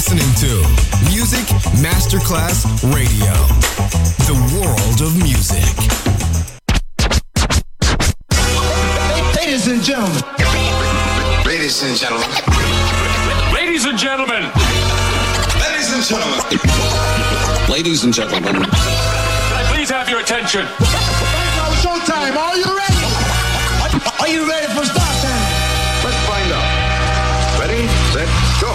listening to Music Masterclass Radio, the world of music. Ladies and gentlemen. Ladies and gentlemen. Ladies and gentlemen. Ladies and gentlemen. Ladies and gentlemen. Can I please have your attention? It's showtime. Are you ready? Are you ready for start time? Let's find out. Ready, set, go.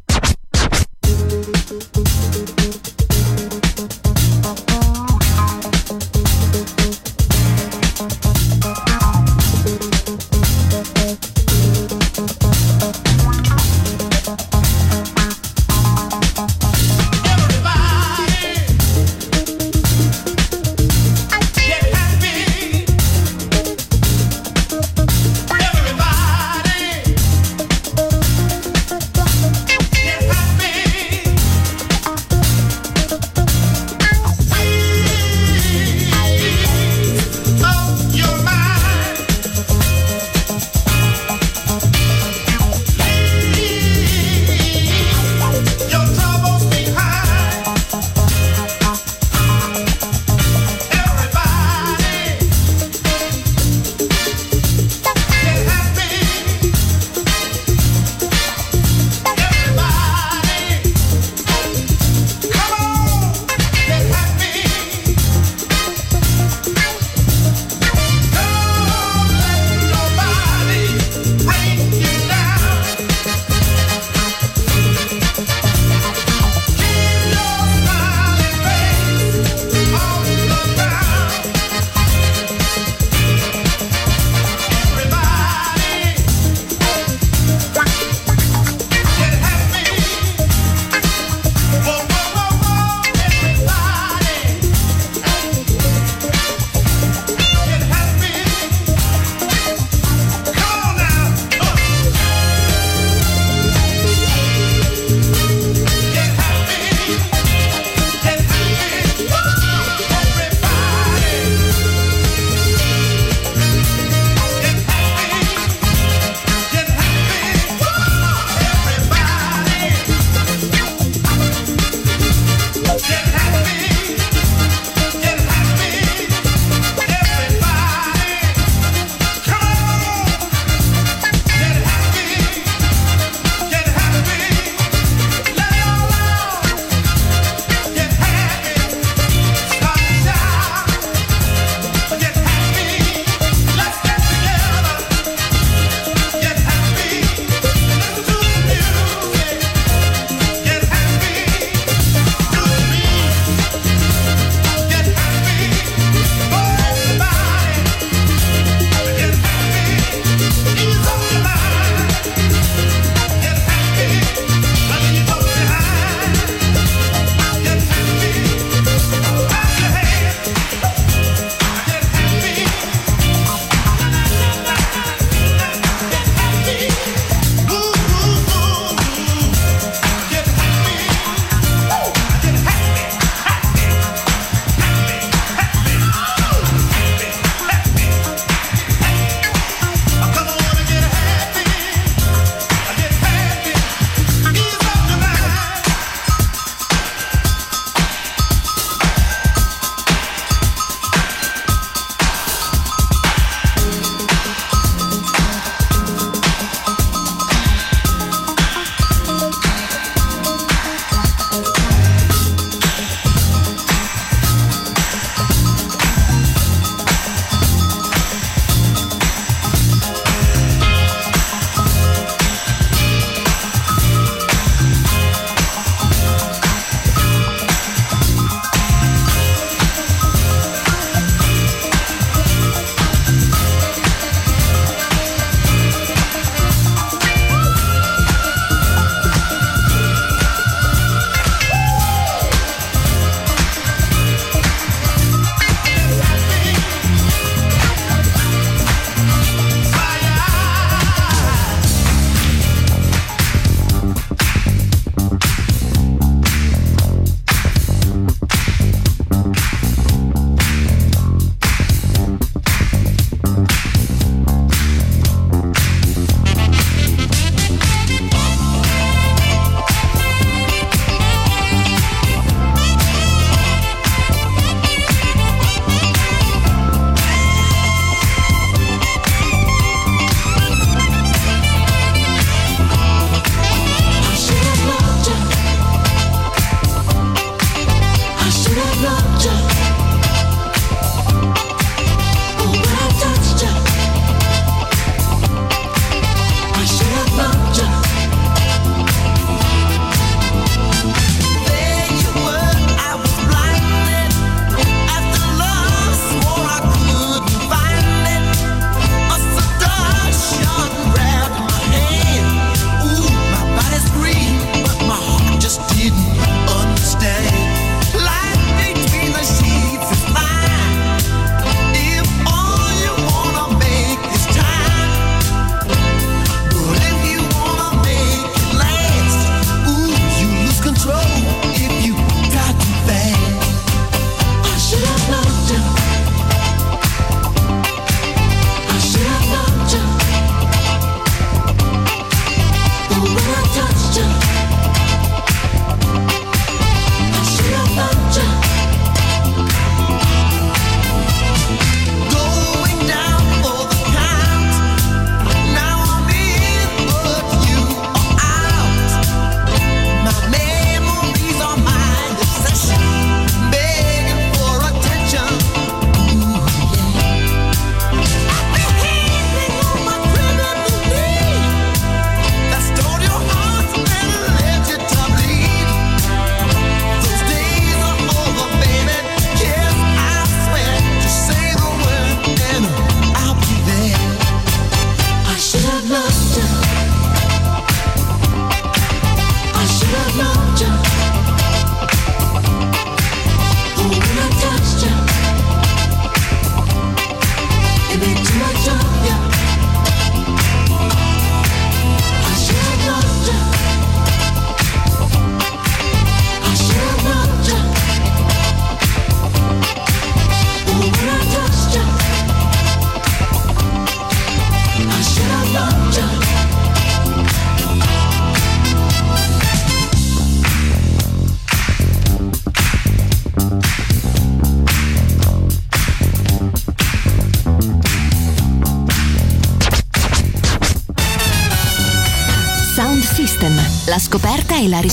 Sound System. La scoperta e la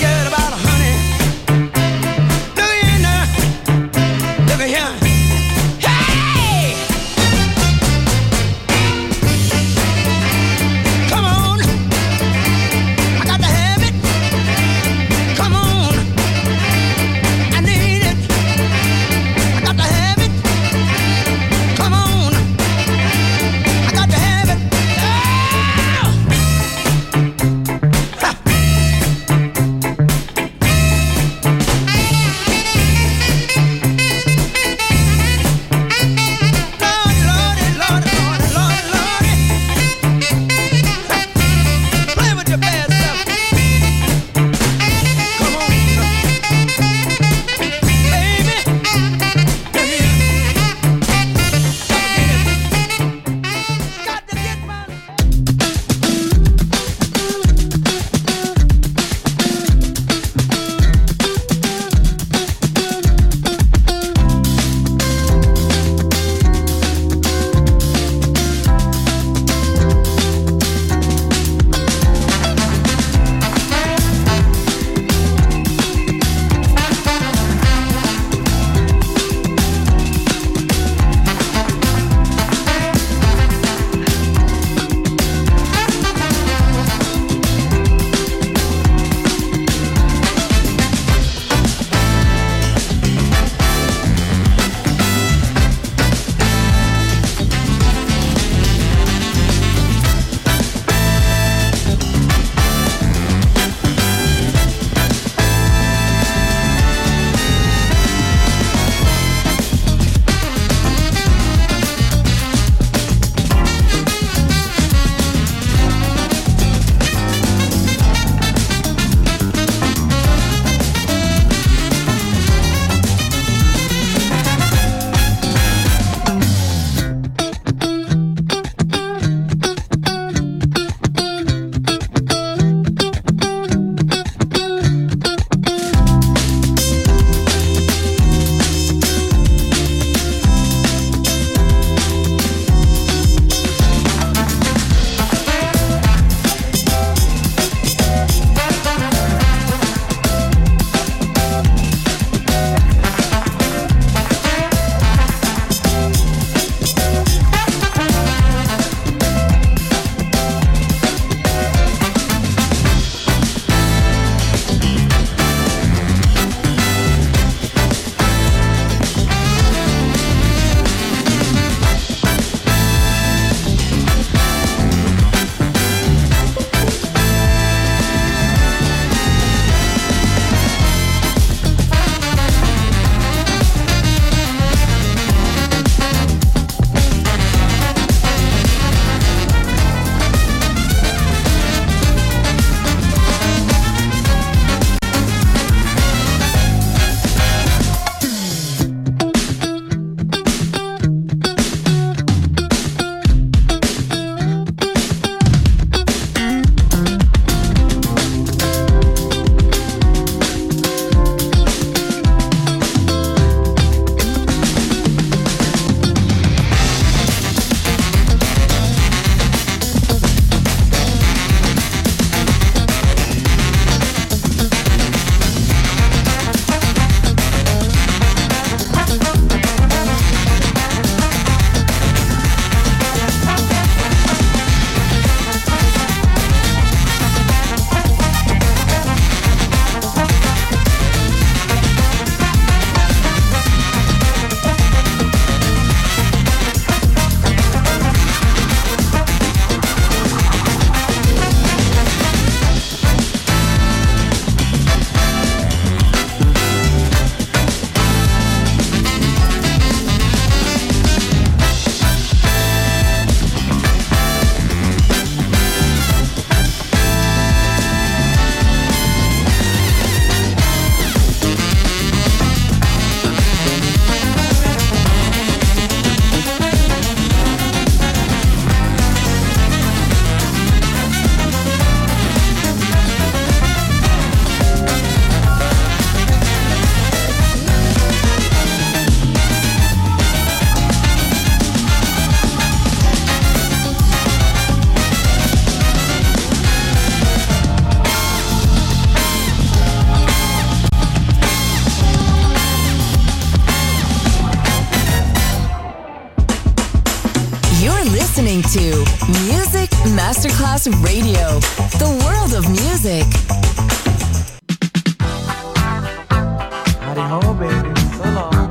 Forget about honey, Masterclass Radio, the world of music. Howdy-ho, baby. So long.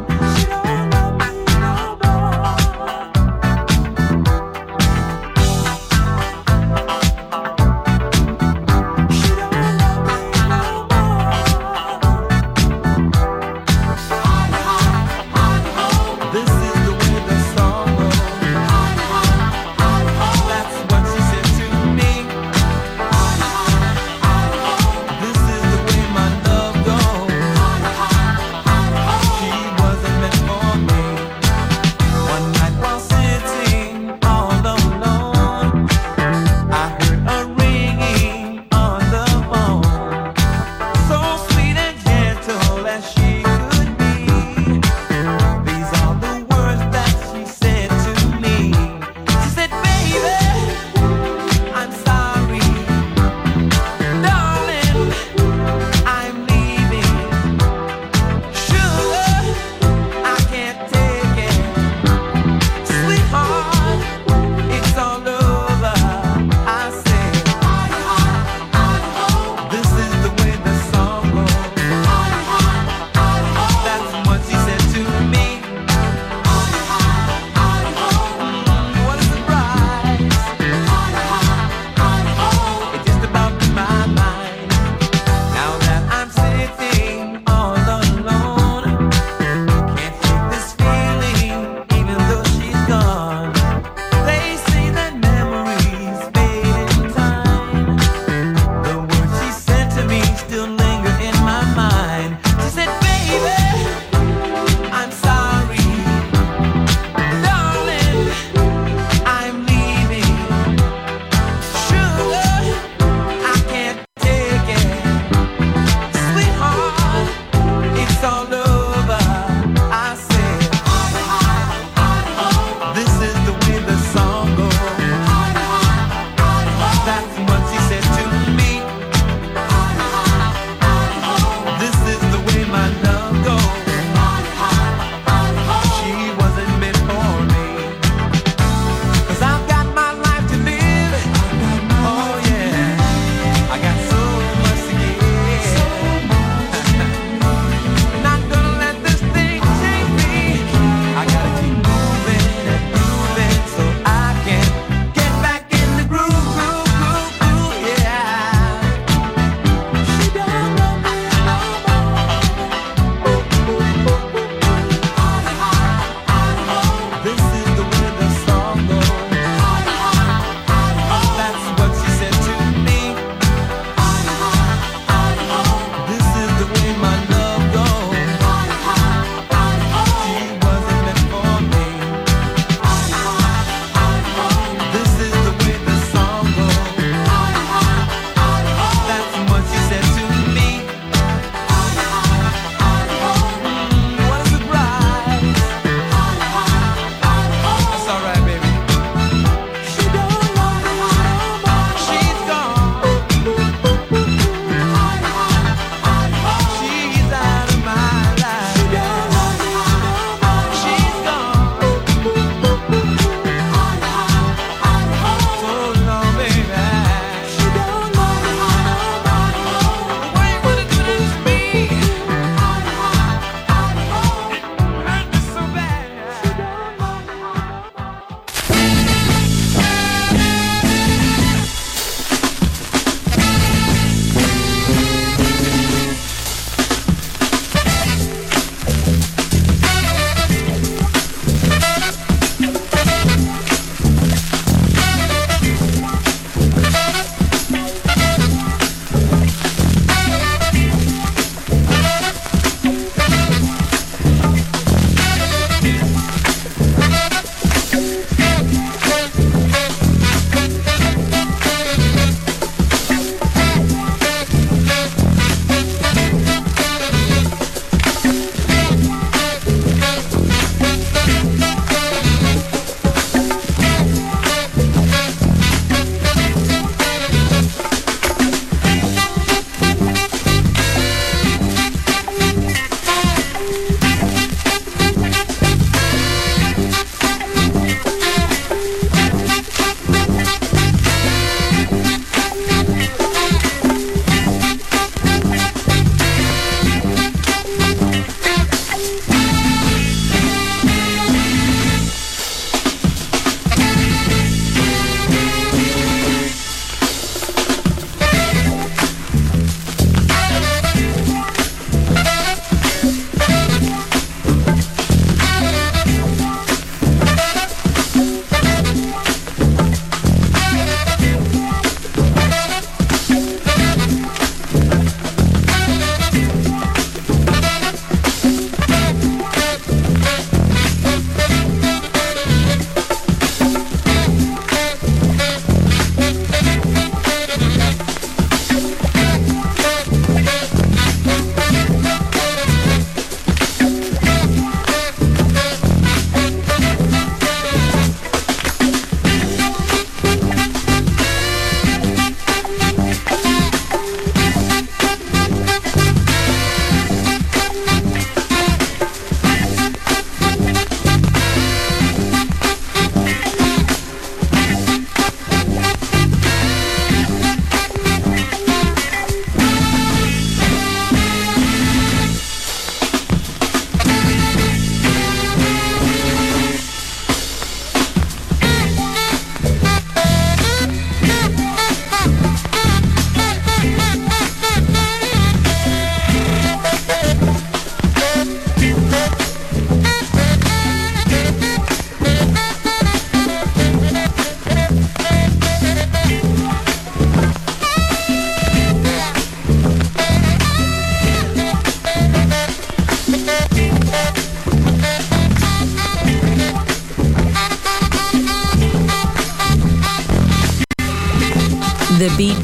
The beat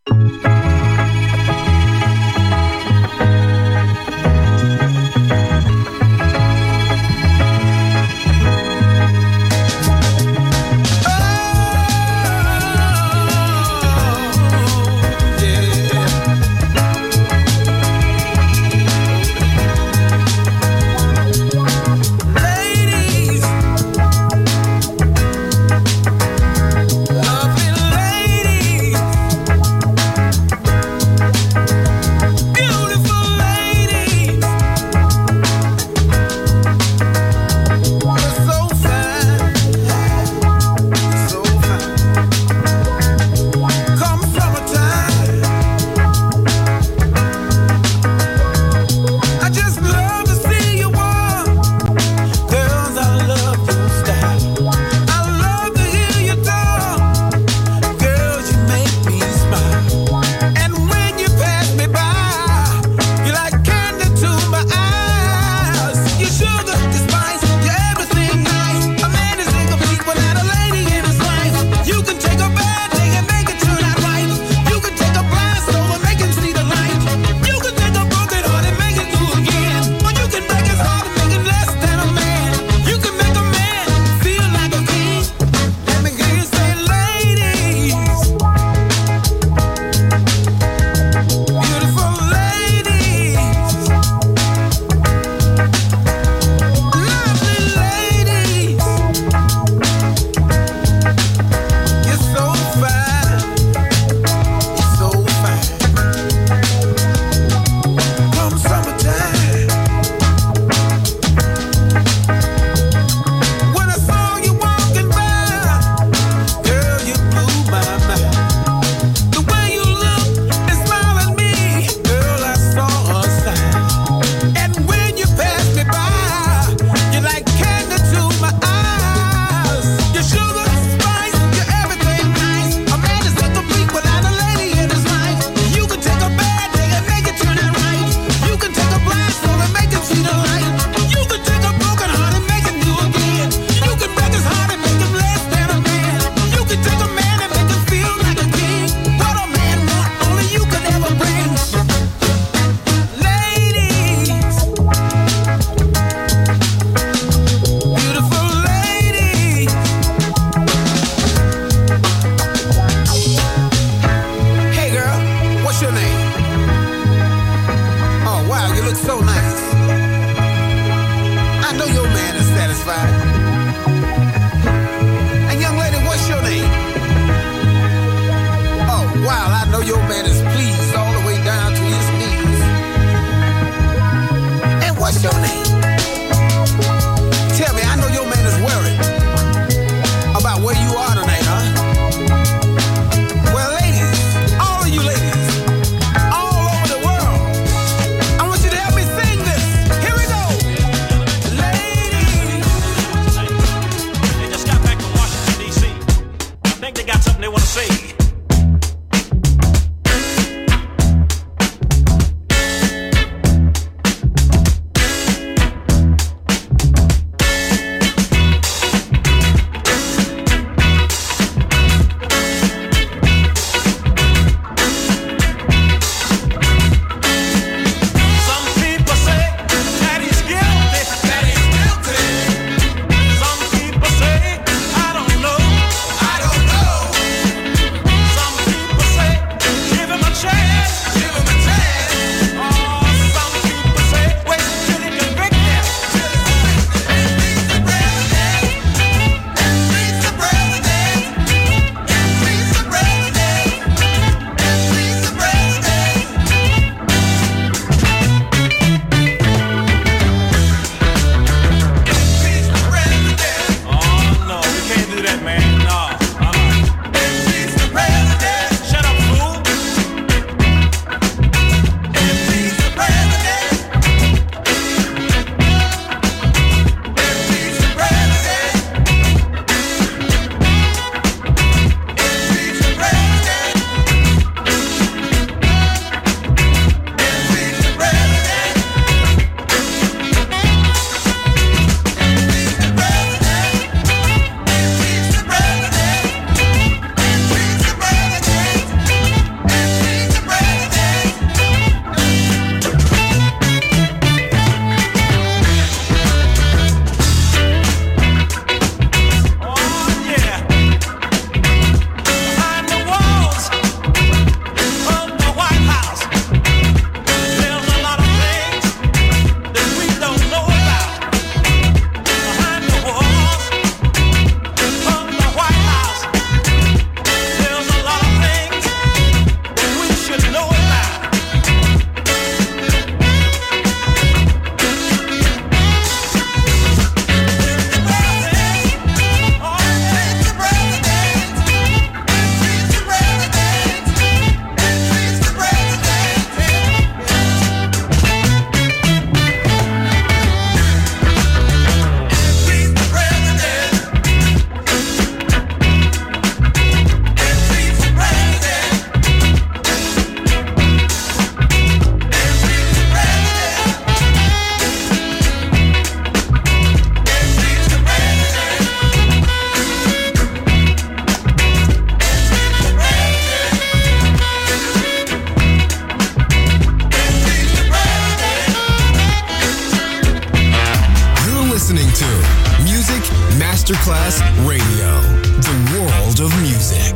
Music Masterclass Radio, the world of music.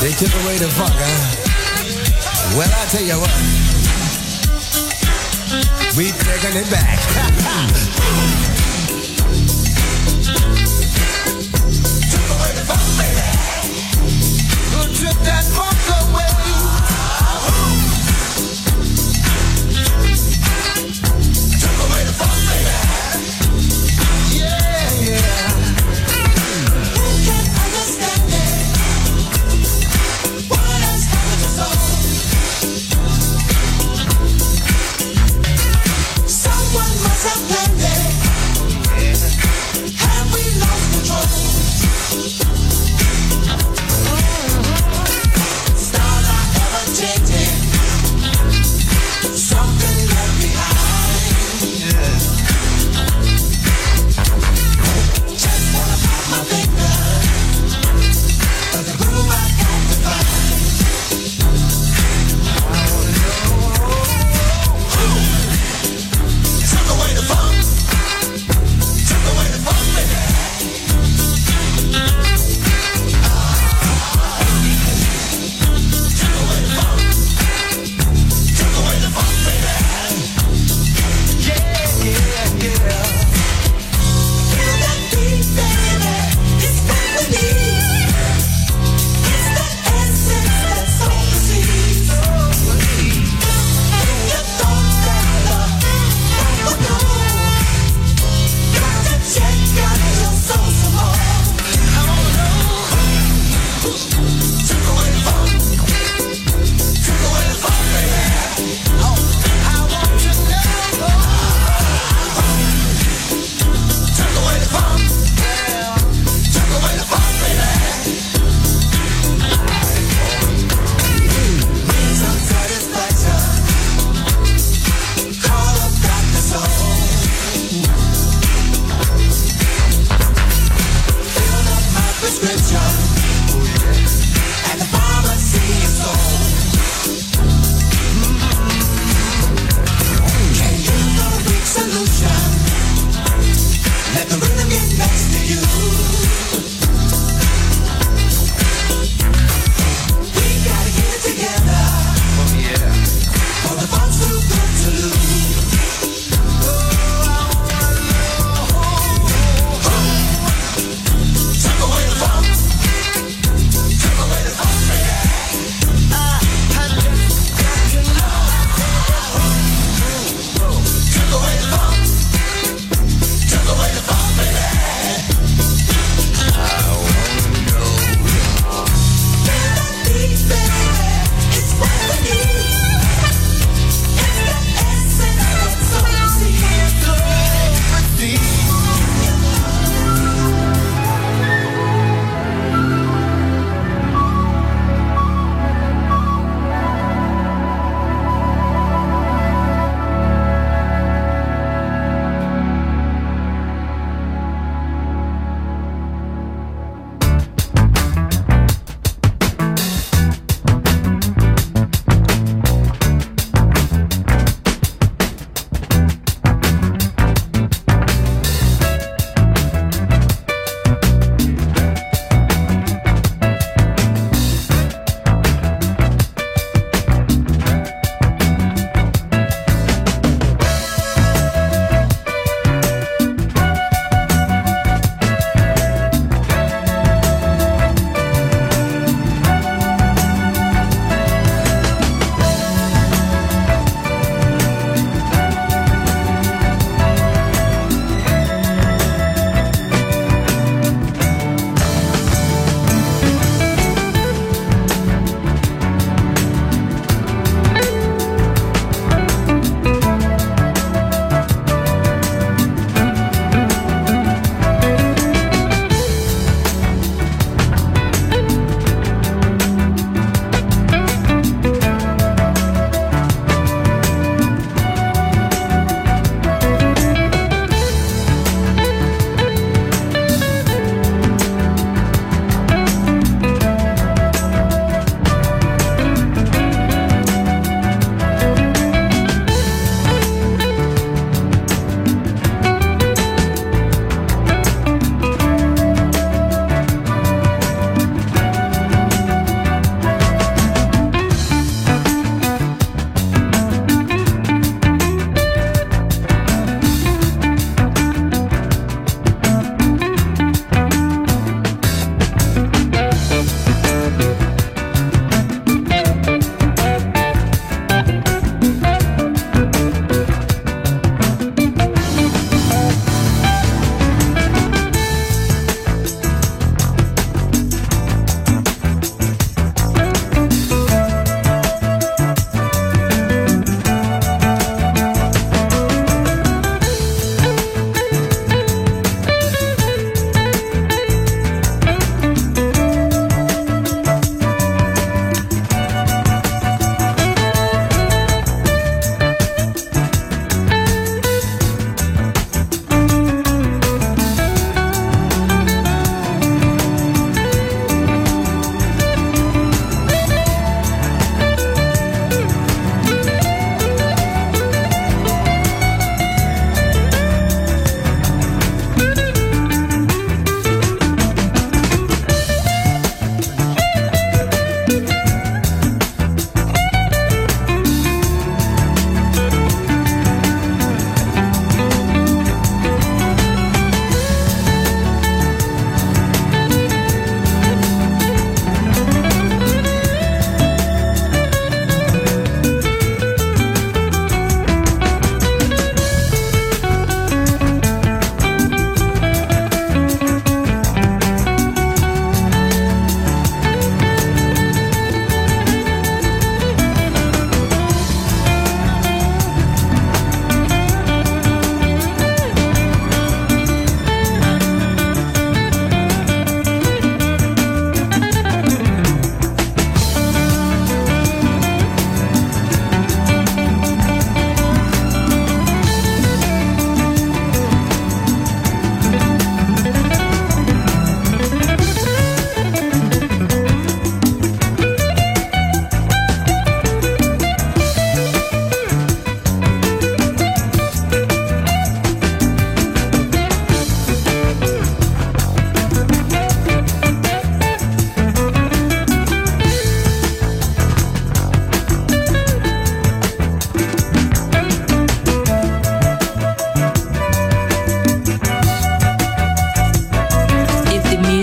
They took away the funk, huh? Well, I tell you what. We taking it back. Took away the funk, baby. Who took that funk away? Took away the funk, baby. Yeah, yeah. Who can understand it? What has happened to soul? Someone must have planned it.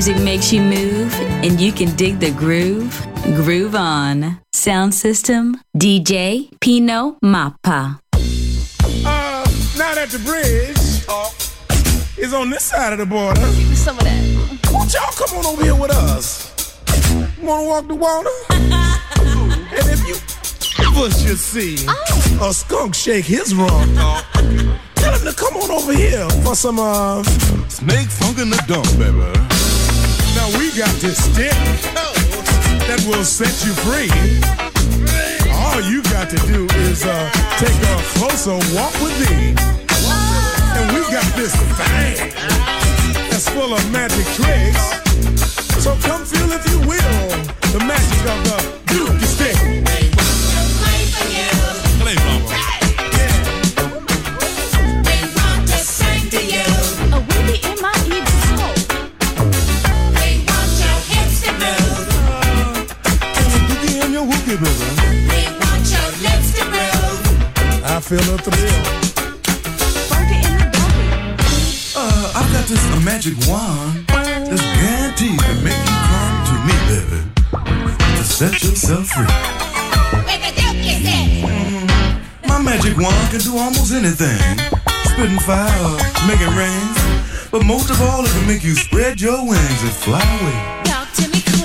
music makes you move and you can dig the groove. Groove on. Sound System, DJ Pino Mappa. Not at the bridge. Oh. It's on this side of the border. Give me some of that. Won't y'all come on over here with us? Wanna walk the water? And if you push your seat, a skunk shake his rump. Tell him to come on over here for some snake funk in the dump, baby. Now we got this stick that will set you free. All you got to do is take a closer walk with me. And we got this thing that's full of magic tricks. So come feel, if you will, the magic of the beauty stick. Play, mama. We want your lips to move. I feel a thrill. Funky in the building. I've got this magic wand that's guaranteed to make you come to me, baby, to set yourself free. With a duke is it? My magic wand can do almost anything. Spitting fire, making rains, but most of all, it can make you spread your wings and fly away. Talk to me quick.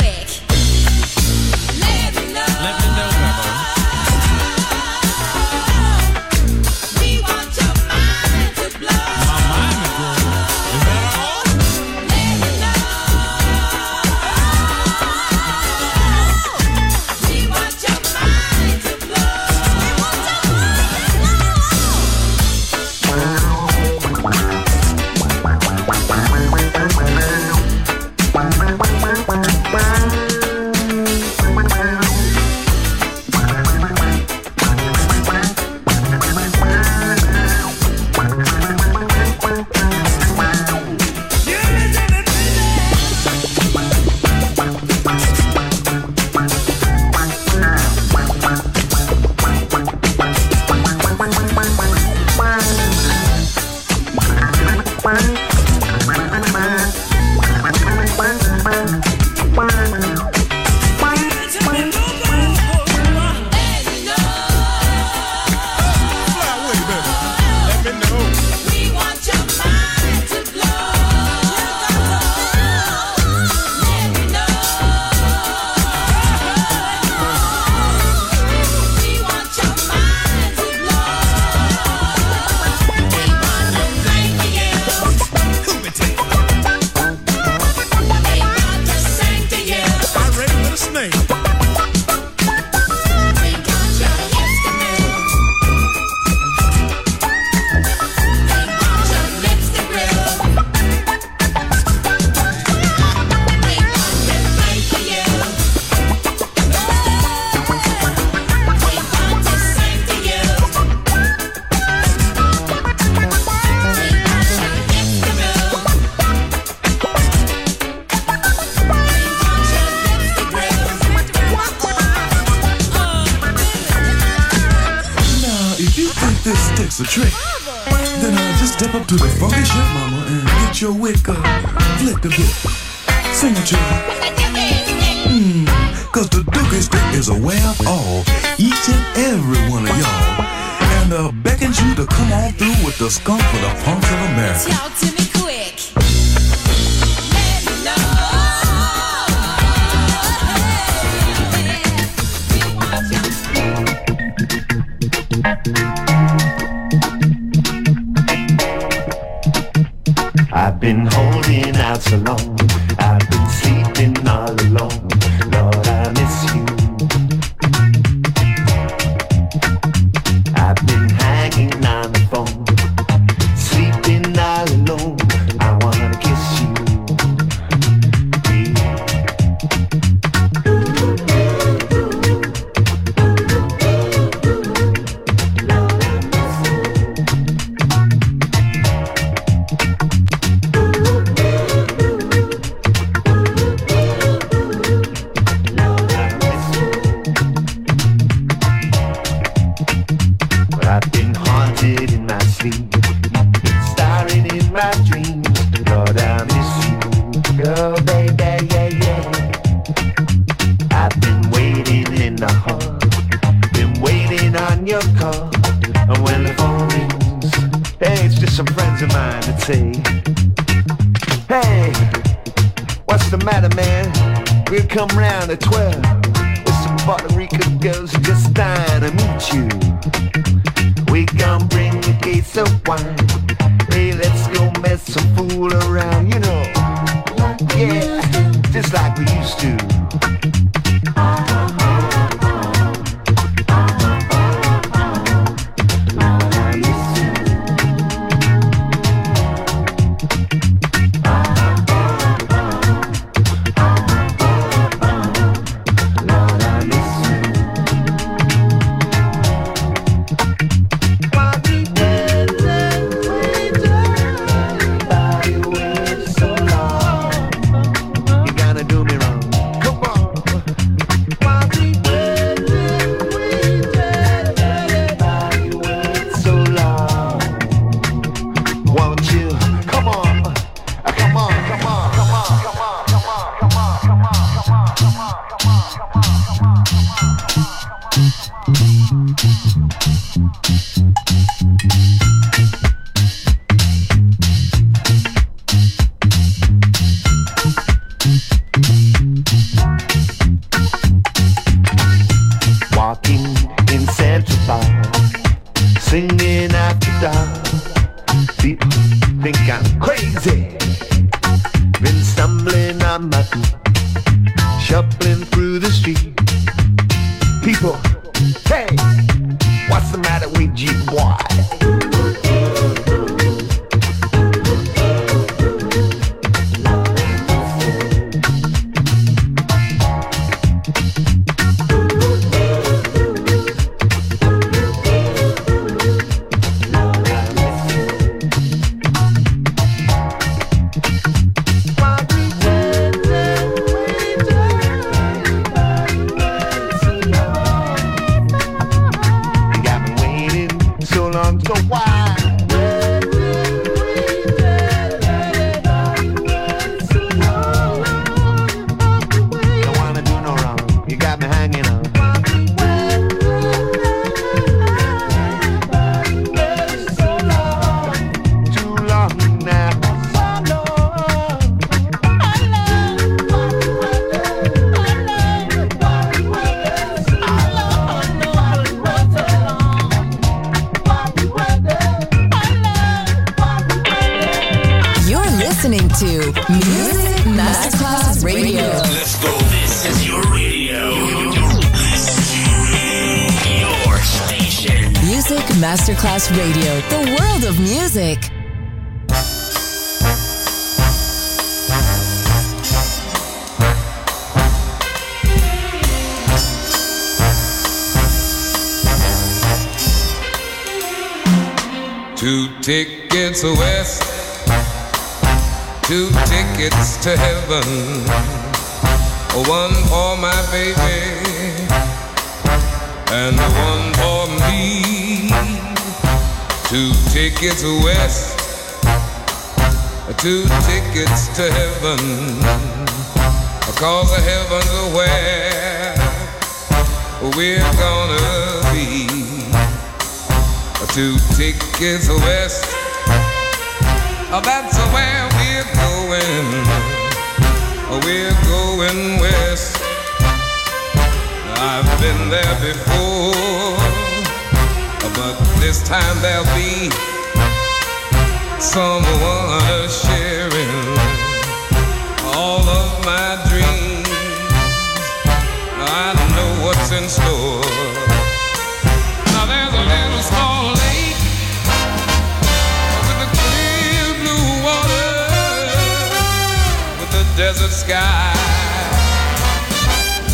A trick. Then I just step up to the funky shit, mama, and get your wick up, flick a bit, sing a tune. Cause the dookie stick is aware of all, each and every one of y'all, and beckons you to come on through with the skunk for the punk of America. Y'all to me quick. Let me know. I've been holding out so long, I've been sleeping all alone, Lord, I miss you. I've been hanging on the phone, sleeping all alone, I wanna kiss you. insanity. Hey, what's the matter, man? We'll come round at 12 with some Puerto Rican girls just dying to meet you. We gon' bring a case of wine. Hey, let's go mess some fool around, you know. Yeah, just like we used to. Masterclass Radio, the world of music. Two tickets west, two tickets to heaven, one for my baby and one for me. Two tickets west, two tickets to heaven, 'cause heaven's where we're gonna be. Two tickets west, that's where we're going. We're going west. I've been there before, but this time there'll be someone sharing all of my dreams. I know what's in store. Now there's a little small lake with a clear blue water, with a desert sky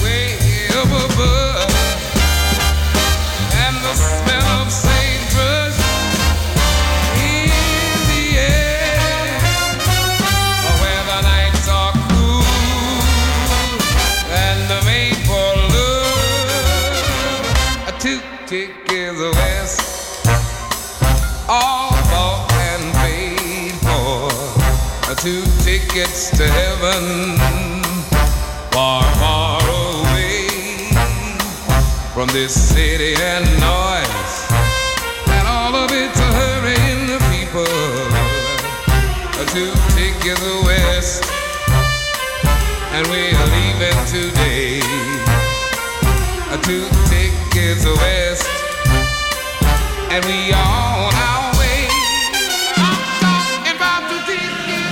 way up above, and the smell of sagebrush in the air, where the nights are cool and made for love. Two tickets west, all bought and paid for. Two tickets to heaven, far, far away from this city and noise, and all of its hurrying people. to take you the west, and we are leaving today to take you the west, and we are on our way. I'm talking about to take you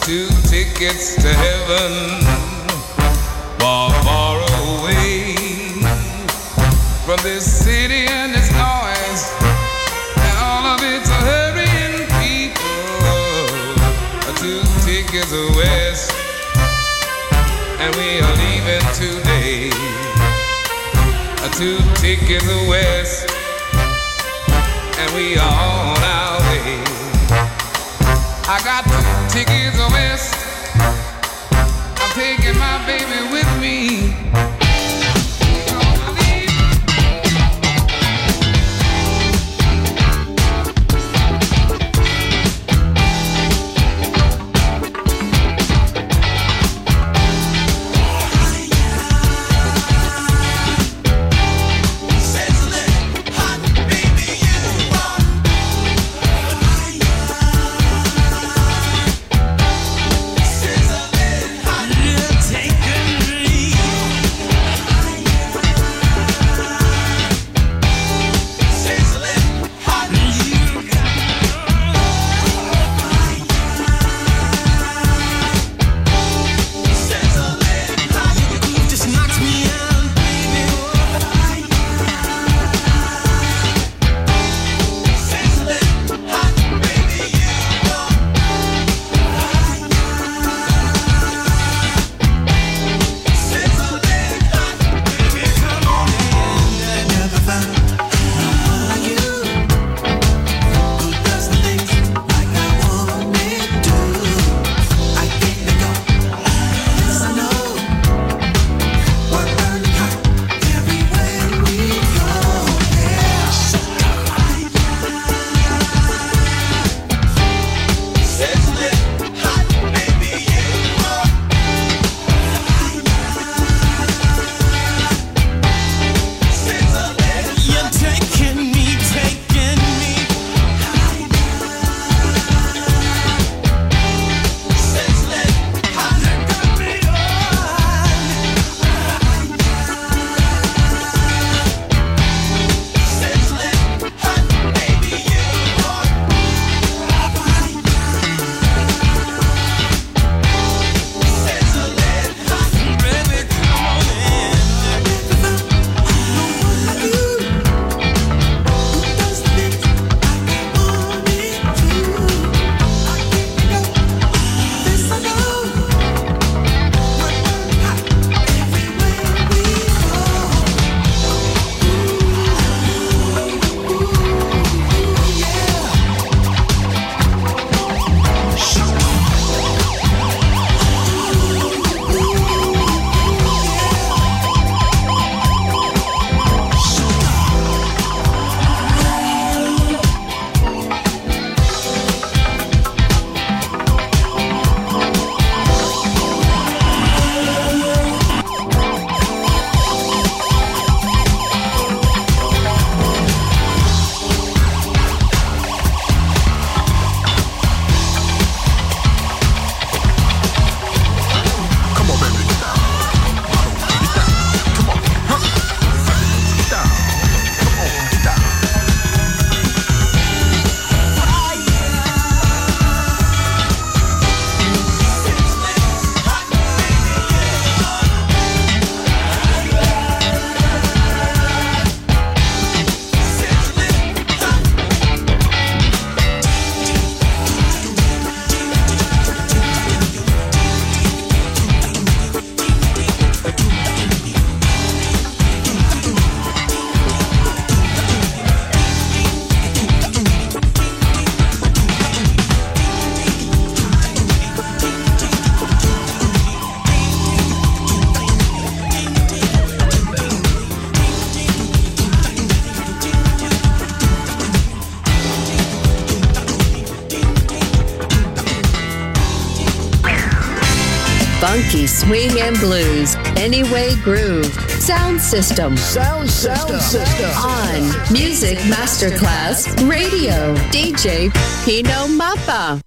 the tickets to heaven far, far away from this city and its noise and all of its hurrying people. Two tickets west, and we are leaving today. Two tickets west, and we are on our way. I got two tickets west. I'm taking my baby with me. funky swing and blues. Anyway groove. Sound System. Sound system. On Music Masterclass Radio. DJ Pino Mappa.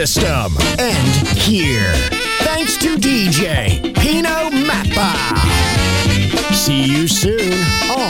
System. And here, thanks to DJ Pino Mappa. See you